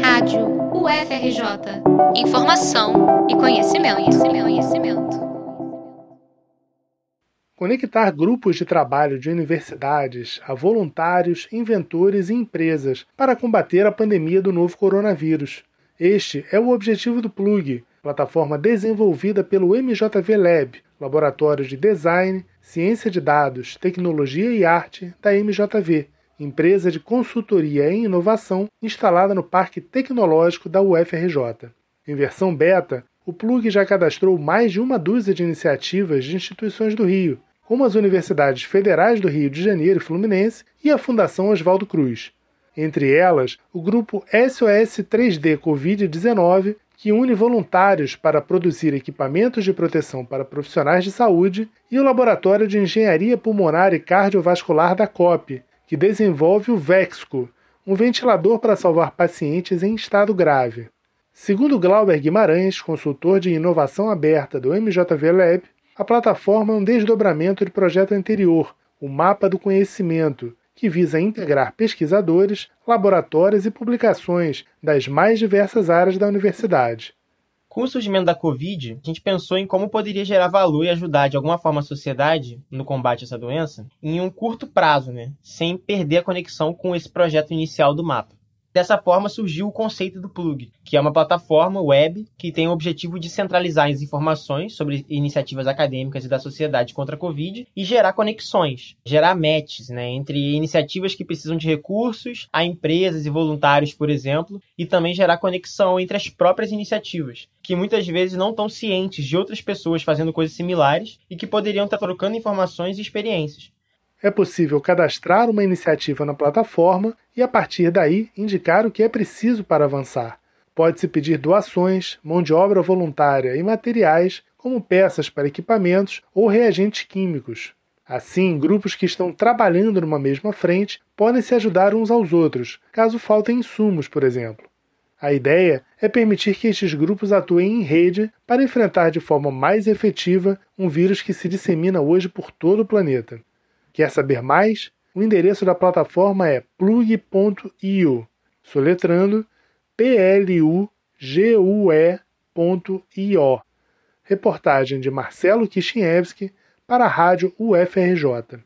Rádio UFRJ. Informação e conhecimento. Conectar grupos de trabalho de universidades a voluntários, inventores e empresas para combater a pandemia do novo coronavírus. Este é o objetivo do Plug, plataforma desenvolvida pelo MJV Lab, laboratório de design, ciência de dados, tecnologia e arte da MJV, empresa de consultoria em inovação instalada no Parque Tecnológico da UFRJ. Em versão beta, o Plug já cadastrou mais de uma dúzia de iniciativas de instituições do Rio, como as Universidades Federais do Rio de Janeiro e Fluminense e a Fundação Oswaldo Cruz. Entre elas, o grupo SOS 3D COVID-19, que une voluntários para produzir equipamentos de proteção para profissionais de saúde, e o Laboratório de Engenharia Pulmonar e Cardiovascular da COPPE, que desenvolve o VEXCO, um ventilador para salvar pacientes em estado grave. Segundo Glauber Guimarães, consultor de inovação aberta do MJV Lab, a plataforma é um desdobramento do projeto anterior, o Mapa do Conhecimento, que visa integrar pesquisadores, laboratórios e publicações das mais diversas áreas da universidade. Com o surgimento da Covid, a gente pensou em como poderia gerar valor e ajudar de alguma forma a sociedade no combate a essa doença em um curto prazo, sem perder a conexão com esse projeto inicial do Mapa. Dessa forma surgiu o conceito do Plug, que é uma plataforma web que tem o objetivo de centralizar as informações sobre iniciativas acadêmicas e da sociedade contra a Covid e gerar conexões, gerar matches entre iniciativas que precisam de recursos, a empresas e voluntários, por exemplo, e também gerar conexão entre as próprias iniciativas, que muitas vezes não estão cientes de outras pessoas fazendo coisas similares e que poderiam estar trocando informações e experiências. É possível cadastrar uma iniciativa na plataforma e, a partir daí, indicar o que é preciso para avançar. Pode-se pedir doações, mão de obra voluntária e materiais, como peças para equipamentos ou reagentes químicos. Assim, grupos que estão trabalhando numa mesma frente podem se ajudar uns aos outros, caso faltem insumos, por exemplo. A ideia é permitir que estes grupos atuem em rede para enfrentar de forma mais efetiva um vírus que se dissemina hoje por todo o planeta. Quer saber mais? O endereço da plataforma é plug.io, soletrando plugue.io. Reportagem de Marcelo Kishinevski para a Rádio UFRJ.